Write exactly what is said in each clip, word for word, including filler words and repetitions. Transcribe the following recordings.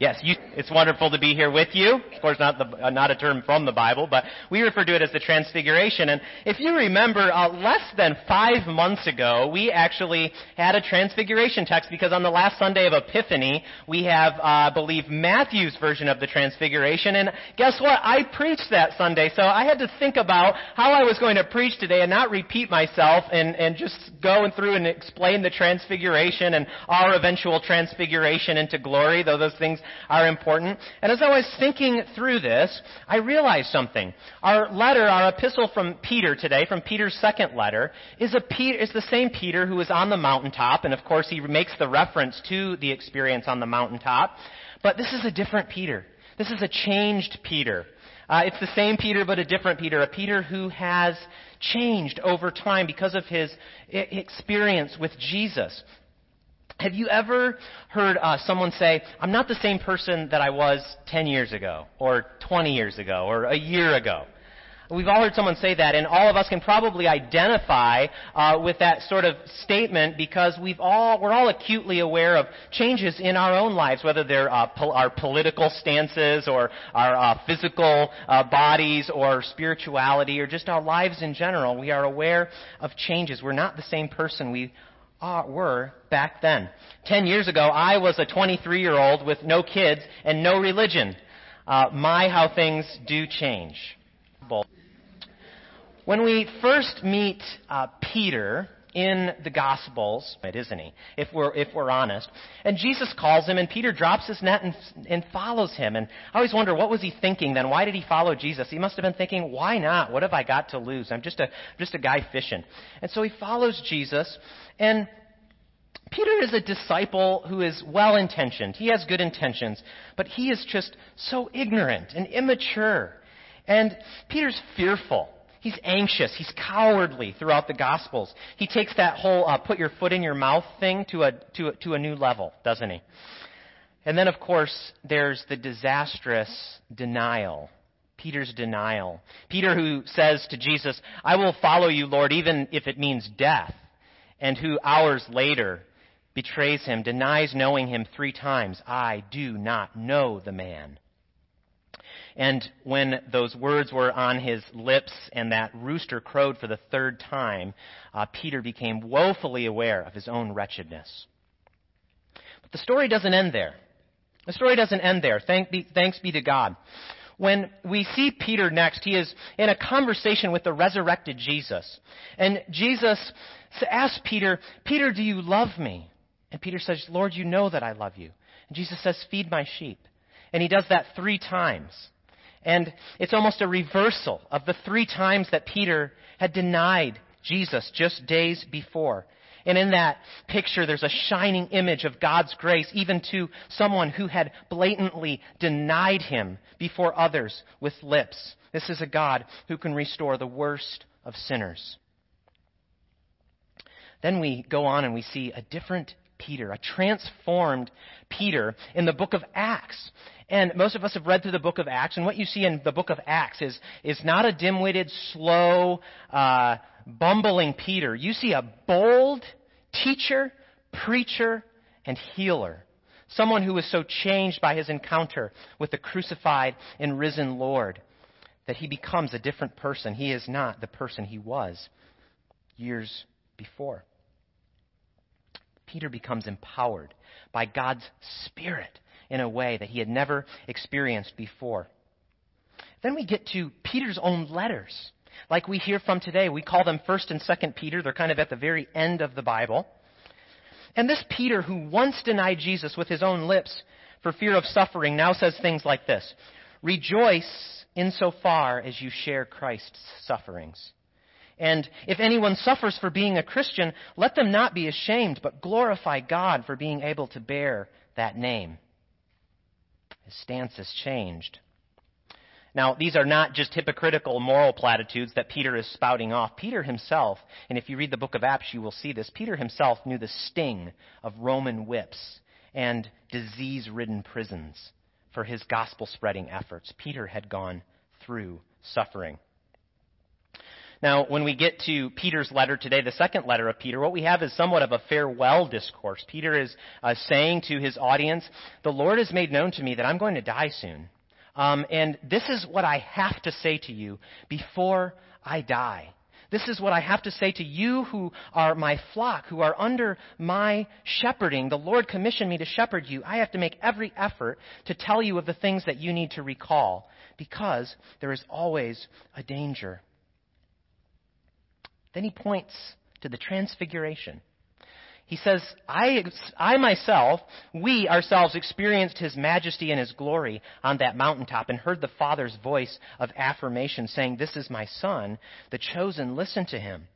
Yes, you, it's wonderful to be here with you. Of course, not the, uh, not a term from the Bible, but we refer to it as the Transfiguration. And if you remember, uh, less than five months ago, we actually had a Transfiguration text because on the last Sunday of Epiphany, we have, uh, I believe, Matthew's version of the Transfiguration. And guess what? I preached that Sunday, so I had to think about how I was going to preach today and not repeat myself and, and just go through and explain the Transfiguration and our eventual transfiguration into glory, though those things are important. And as I was thinking through this, I realized something. Our letter, our epistle from Peter today, from Peter's second letter, is a Peter, is the same Peter who was on the mountaintop, and of course he makes the reference to the experience on the mountaintop. But this is a different Peter. This is a changed Peter. Uh, it's the same Peter, but a different Peter, a Peter who has changed over time because of his experience with Jesus. Have you ever heard uh, someone say, I'm not the same person that I was ten years ago, or twenty years ago, or a year ago? We've all heard someone say that, and all of us can probably identify uh, with that sort of statement because we've all, we're all acutely aware of changes in our own lives, whether they're uh, pol- our political stances, or our uh, physical uh, bodies, or spirituality, or just our lives in general. We are aware of changes. We're not the same person we Uh, were back then. Ten years ago, I was a twenty-three-year-old with no kids and no religion. Uh, my, how things do change. When we first meet uh, Peter in the Gospels, isn't he? If we're if we're honest, and Jesus calls him, and Peter drops his net and and follows him. And I always wonder, what was he thinking then? Why did he follow Jesus? He must have been thinking, why not? What have I got to lose? I'm just a just a guy fishing. And so he follows Jesus. And Peter is a disciple who is well-intentioned. He has good intentions, but he is just so ignorant and immature. And Peter's fearful. He's anxious. He's cowardly throughout the Gospels. He takes that whole uh, put your foot in your mouth thing to a, to a, to a new level, doesn't he? And then, of course, there's the disastrous denial, Peter's denial. Peter, who says to Jesus, I will follow you, Lord, even if it means death, and who hours later betrays him, denies knowing him three times. I do not know the man. And when those words were on his lips and that rooster crowed for the third time, uh, Peter became woefully aware of his own wretchedness. But the story doesn't end there. The story doesn't end there. Thank be, thanks be to God. When we see Peter next, he is in a conversation with the resurrected Jesus. And Jesus asks Peter, Peter, do you love me? And Peter says, Lord, you know that I love you. And Jesus says, feed my sheep. And he does that three times. And it's almost a reversal of the three times that Peter had denied Jesus just days before. And in that picture, there's a shining image of God's grace, even to someone who had blatantly denied him before others with lips. This is a God who can restore the worst of sinners. Then we go on and we see a different Peter, a transformed Peter in the book of Acts. And most of us have read through the book of Acts, and what you see in the book of Acts is, is not a dim-witted, slow, uh, bumbling Peter. You see a bold teacher, preacher, and healer. Someone who was so changed by his encounter with the crucified and risen Lord that he becomes a different person. He is not the person he was years before. Peter becomes empowered by God's Spirit in a way that he had never experienced before. Then we get to Peter's own letters. Like we hear from today, we call them First and Second Peter. They're kind of at the very end of the Bible. And this Peter, who once denied Jesus with his own lips for fear of suffering, now says things like this. Rejoice insofar as you share Christ's sufferings. And if anyone suffers for being a Christian, let them not be ashamed, but glorify God for being able to bear that name. His stance has changed. Now, these are not just hypocritical moral platitudes that Peter is spouting off. Peter himself, and if you read the book of Acts, you will see this, Peter himself knew the sting of Roman whips and disease-ridden prisons for his gospel-spreading efforts. Peter had gone through suffering. Now, when we get to Peter's letter today, the second letter of Peter, what we have is somewhat of a farewell discourse. Peter is uh, saying to his audience, the Lord has made known to me that I'm going to die soon. Um, and this is what I have to say to you before I die. This is what I have to say to you who are my flock, who are under my shepherding. The Lord commissioned me to shepherd you. I have to make every effort to tell you of the things that you need to recall, because there is always a danger. Then he points to the transfiguration. He says, I, I myself, we ourselves experienced his majesty and his glory on that mountaintop and heard the Father's voice of affirmation saying, this is my son, the chosen, listen to him.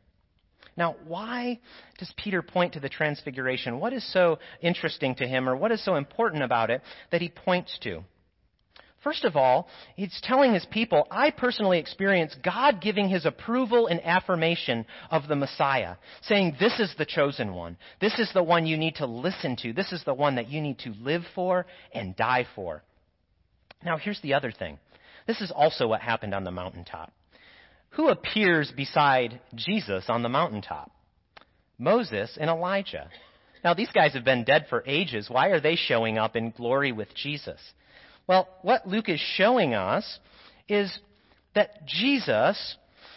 Now, why does Peter point to the transfiguration? What is so interesting to him, or what is so important about it that he points to? First of all, he's telling his people, I personally experienced God giving his approval and affirmation of the Messiah, saying, this is the chosen one. This is the one you need to listen to. This is the one that you need to live for and die for. Now, here's the other thing. This is also what happened on the mountaintop. Who appears beside Jesus on the mountaintop? Moses and Elijah. Now, these guys have been dead for ages. Why are they showing up in glory with Jesus? Well, what Luke is showing us is that Jesus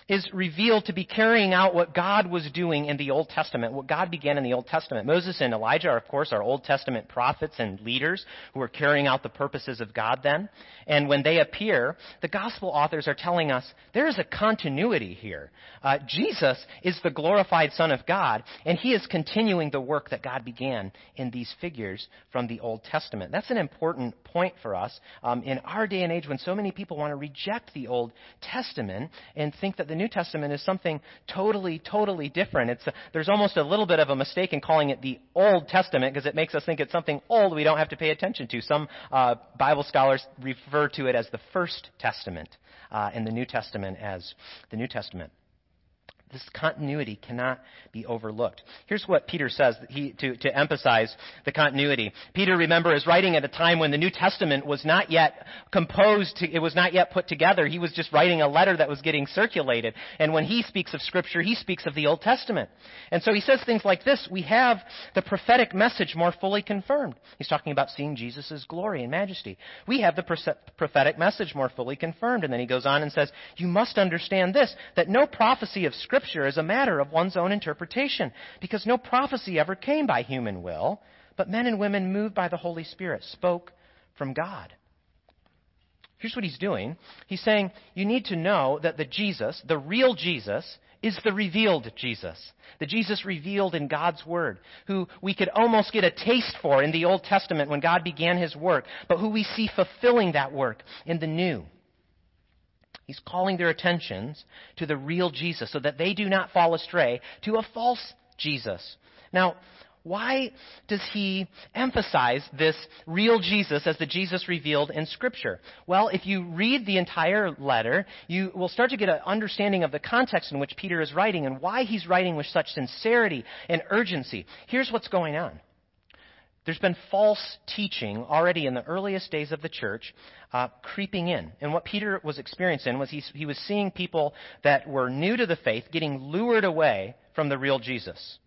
is revealed to be carrying out what God was doing in the Old Testament, what God began in the Old Testament. Moses and Elijah are, of course, our Old Testament prophets and leaders who are carrying out the purposes of God then. And when they appear, the gospel authors are telling us there is a continuity here. Uh, Jesus is the glorified Son of God, and he is continuing the work that God began in these figures from the Old Testament. That's an important point for us um, in our day and age when so many people want to reject the Old Testament and think that the New Testament is something totally, totally different. It's a, there's almost a little bit of a mistake in calling it the Old Testament because it makes us think it's something old we don't have to pay attention to. Some uh, Bible scholars refer to it as the First Testament uh, and the New Testament as the New Testament. This continuity cannot be overlooked. Here's what Peter says he, to, to emphasize the continuity. Peter, remember, is writing at a time when the New Testament was not yet composed. It was not yet put together. He was just writing a letter that was getting circulated. And when he speaks of Scripture, he speaks of the Old Testament. And so he says things like this. We have the prophetic message more fully confirmed. He's talking about seeing Jesus' glory and majesty. We have the prophetic message more fully confirmed. And then he goes on and says, you must understand this, that no prophecy of Scripture Scripture is a matter of one's own interpretation, because no prophecy ever came by human will, but men and women moved by the Holy Spirit spoke from God. Here's what he's doing. He's saying, you need to know that the Jesus, the real Jesus, is the revealed Jesus, the Jesus revealed in God's Word, who we could almost get a taste for in the Old Testament when God began his work, but who we see fulfilling that work in the New. He's calling their attentions to the real Jesus so that they do not fall astray to a false Jesus. Now, why does he emphasize this real Jesus as the Jesus revealed in Scripture? Well, if you read the entire letter, you will start to get an understanding of the context in which Peter is writing and why he's writing with such sincerity and urgency. Here's what's going on. There's been false teaching already in the earliest days of the church uh, creeping in. And what Peter was experiencing was he, he was seeing people that were new to the faith getting lured away from the real Jesus.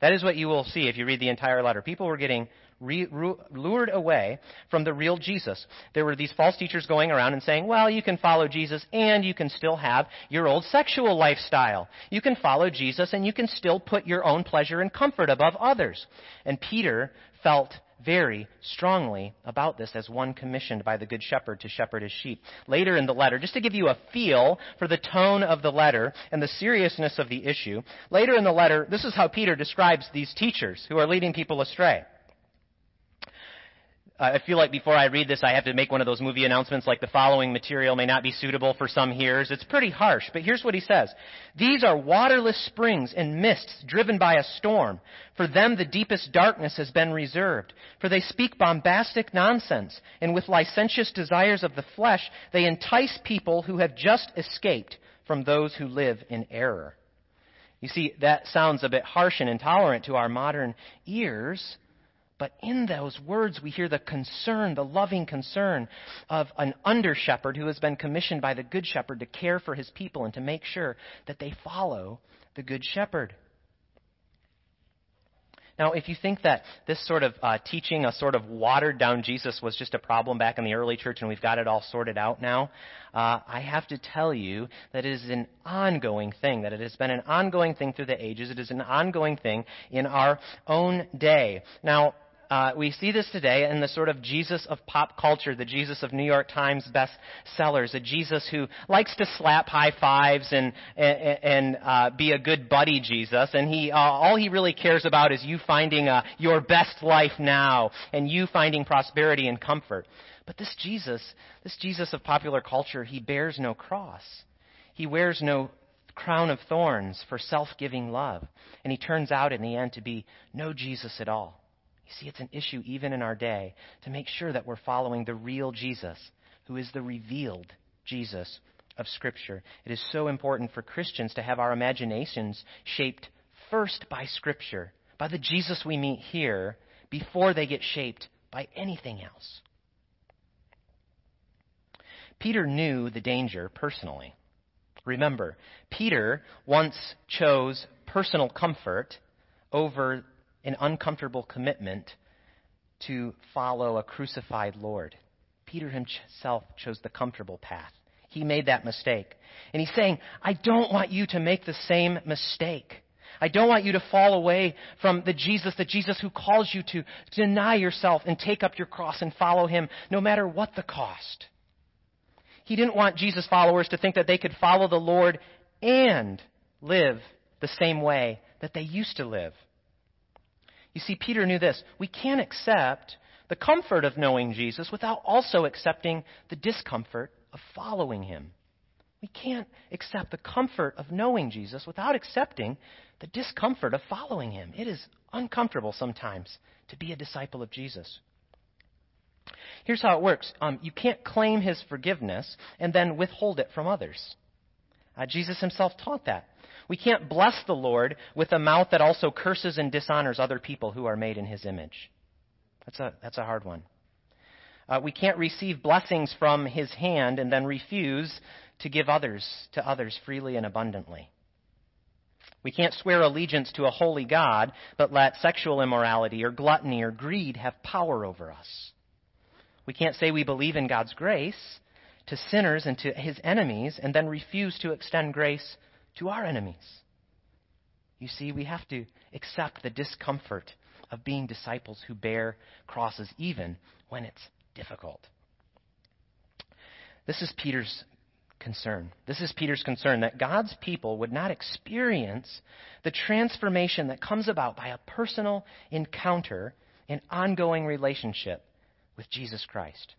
That is what you will see if you read the entire letter. People were getting re, re, lured away from the real Jesus. There were these false teachers going around and saying, well, you can follow Jesus and you can still have your old sexual lifestyle. You can follow Jesus and you can still put your own pleasure and comfort above others. And Peter felt very strongly about this as one commissioned by the Good Shepherd to shepherd his sheep. Later in the letter, just to give you a feel for the tone of the letter and the seriousness of the issue, later in the letter, this is how Peter describes these teachers who are leading people astray. I feel like before I read this, I have to make one of those movie announcements like the following material may not be suitable for some hearers. It's pretty harsh, but here's what he says. These are waterless springs and mists driven by a storm. For them, the deepest darkness has been reserved. For they speak bombastic nonsense, and with licentious desires of the flesh, they entice people who have just escaped from those who live in error. You see, that sounds a bit harsh and intolerant to our modern ears, But in those words, we hear the concern, the loving concern of an under-shepherd who has been commissioned by the good shepherd to care for his people and to make sure that they follow the good shepherd. Now, if you think that this sort of uh, teaching, a sort of watered-down Jesus, was just a problem back in the early church and we've got it all sorted out now, uh, I have to tell you that it is an ongoing thing, that it has been an ongoing thing through the ages. It is an ongoing thing in our own day. Now, uh, we see this today in the sort of Jesus of pop culture, the Jesus of New York Times bestsellers, a Jesus who likes to slap high fives and and, and uh, be a good buddy Jesus, and he uh, all he really cares about is you finding uh, your best life now and you finding prosperity and comfort. But this Jesus, this Jesus of popular culture, he bears no cross. He wears no crown of thorns for self-giving love, and he turns out in the end to be no Jesus at all. See, it's an issue even in our day to make sure that we're following the real Jesus, who is the revealed Jesus of Scripture. It is so important for Christians to have our imaginations shaped first by Scripture, by the Jesus we meet here, before they get shaped by anything else. Peter knew the danger personally. Remember, Peter once chose personal comfort over an uncomfortable commitment to follow a crucified Lord. Peter himself chose the comfortable path. He made that mistake. And he's saying, I don't want you to make the same mistake. I don't want you to fall away from the Jesus, the Jesus who calls you to deny yourself and take up your cross and follow him, no matter what the cost. He didn't want Jesus followers to think that they could follow the Lord and live the same way that they used to live. You see, Peter knew this. We can't accept the comfort of knowing Jesus without also accepting the discomfort of following him. We can't accept the comfort of knowing Jesus without accepting the discomfort of following him. It is uncomfortable sometimes to be a disciple of Jesus. Here's how it works. Um, you can't claim his forgiveness and then withhold it from others. Uh, Jesus himself taught that. We can't bless the Lord with a mouth that also curses and dishonors other people who are made in his image. That's a that's a hard one. Uh, we can't receive blessings from his hand and then refuse to give others to others freely and abundantly. We can't swear allegiance to a holy God, but let sexual immorality or gluttony or greed have power over us. We can't say we believe in God's grace to sinners and to his enemies and then refuse to extend grace to our enemies. You see, we have to accept the discomfort of being disciples who bear crosses even when it's difficult. This is Peter's concern. This is Peter's concern that God's people would not experience the transformation that comes about by a personal encounter and ongoing relationship with Jesus Christ.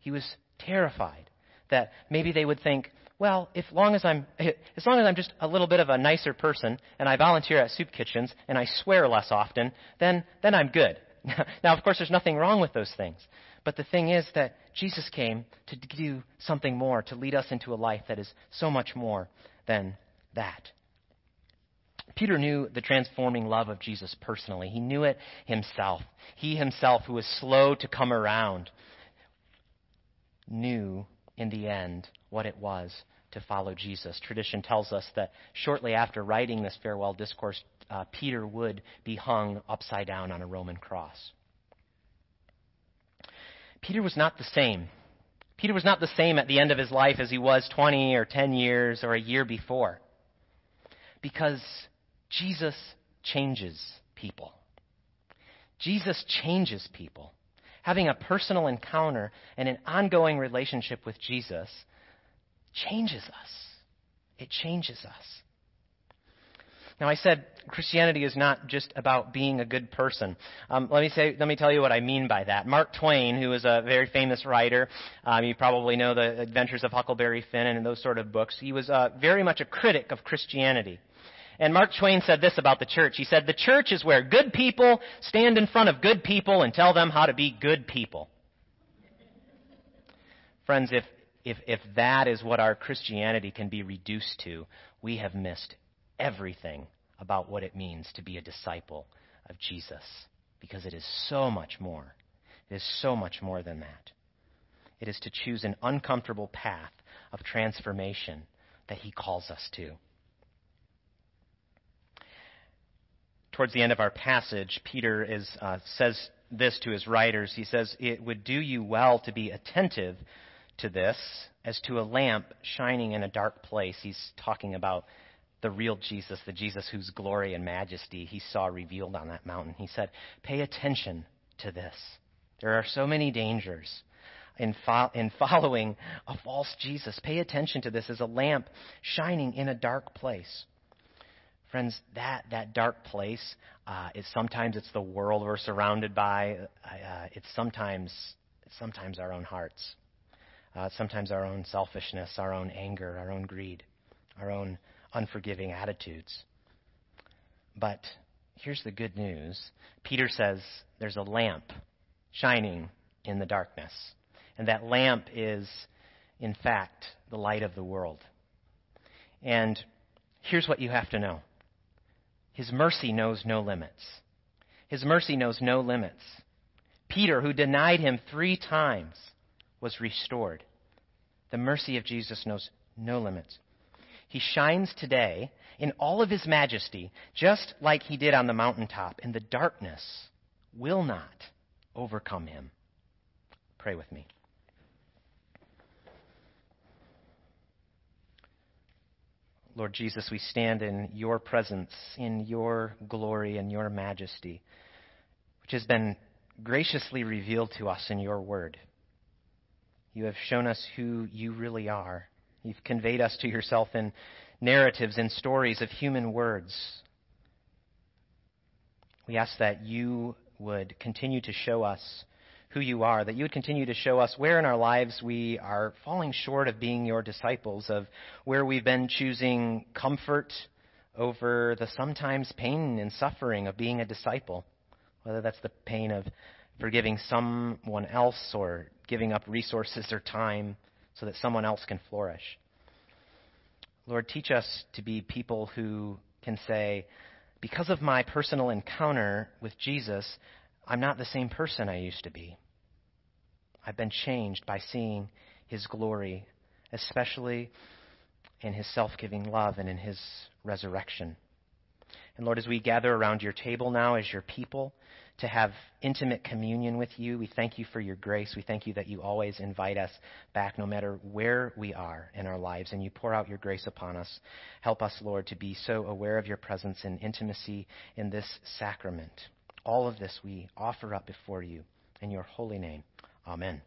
He was terrified that maybe they would think, well, if long as I'm, as long as I'm just a little bit of a nicer person and I volunteer at soup kitchens and I swear less often, then, then I'm good. Now, of course, there's nothing wrong with those things. But the thing is that Jesus came to do something more, to lead us into a life that is so much more than that. Peter knew the transforming love of Jesus personally. He knew it himself. He himself, who was slow to come around, knew in the end what it was to follow Jesus. Tradition tells us that shortly after writing this farewell discourse, uh, Peter would be hung upside down on a Roman cross. Peter was not the same. Peter was not the same at the end of his life as he was twenty or ten years or a year before, because Jesus changes people. Jesus changes people. Having a personal encounter and an ongoing relationship with Jesus changes us. It changes us. Now, I said Christianity is not just about being a good person. Um, let me say, let me tell you what I mean by that. Mark Twain, who is a very famous writer, um, you probably know the Adventures of Huckleberry Finn and those sort of books. He was uh, very much a critic of Christianity. And Mark Twain said this about the church. He said, "The church is where good people stand in front of good people and tell them how to be good people." Friends, if, if if that is what our Christianity can be reduced to, we have missed everything about what it means to be a disciple of Jesus. because it is so much more. It is so much more than that. It is to choose an uncomfortable path of transformation that he calls us to. Towards the end of our passage, Peter is, uh, says this to his writers. He says, "It would do you well to be attentive to this as to a lamp shining in a dark place." He's talking about the real Jesus, the Jesus whose glory and majesty he saw revealed on that mountain. He said, pay attention to this. There are so many dangers in, fo- in following a false Jesus. Pay attention to this as a lamp shining in a dark place. Friends, that, that dark place uh, is sometimes it's the world we're surrounded by. Uh, it's sometimes it's sometimes our own hearts. Uh, sometimes our own selfishness, our own anger, our own greed, our own unforgiving attitudes. But here's the good news. Peter says there's a lamp shining in the darkness. And that lamp is, in fact, the light of the world. And here's what you have to know. His mercy knows no limits. His mercy knows no limits. Peter, who denied him three times, was restored. The mercy of Jesus knows no limits. He shines today in all of his majesty, just like he did on the mountaintop, and the darkness will not overcome him. Pray with me. Lord Jesus, we stand in your presence, in your glory and your majesty, which has been graciously revealed to us in your word. You have shown us who you really are. You've conveyed us to yourself in narratives and stories of human words. We ask that you would continue to show us who you are, that you would continue to show us where in our lives we are falling short of being your disciples, of where we've been choosing comfort over the sometimes pain and suffering of being a disciple, whether that's the pain of forgiving someone else or giving up resources or time so that someone else can flourish. Lord, teach us to be people who can say, because of my personal encounter with Jesus, I'm not the same person I used to be. I've been changed by seeing his glory, especially in his self-giving love and in his resurrection. And Lord, as we gather around your table now as your people to have intimate communion with you, we thank you for your grace. We thank you that you always invite us back no matter where we are in our lives, and you pour out your grace upon us. Help us, Lord, to be so aware of your presence and intimacy in this sacrament. All of this we offer up before you in your holy name. Amen.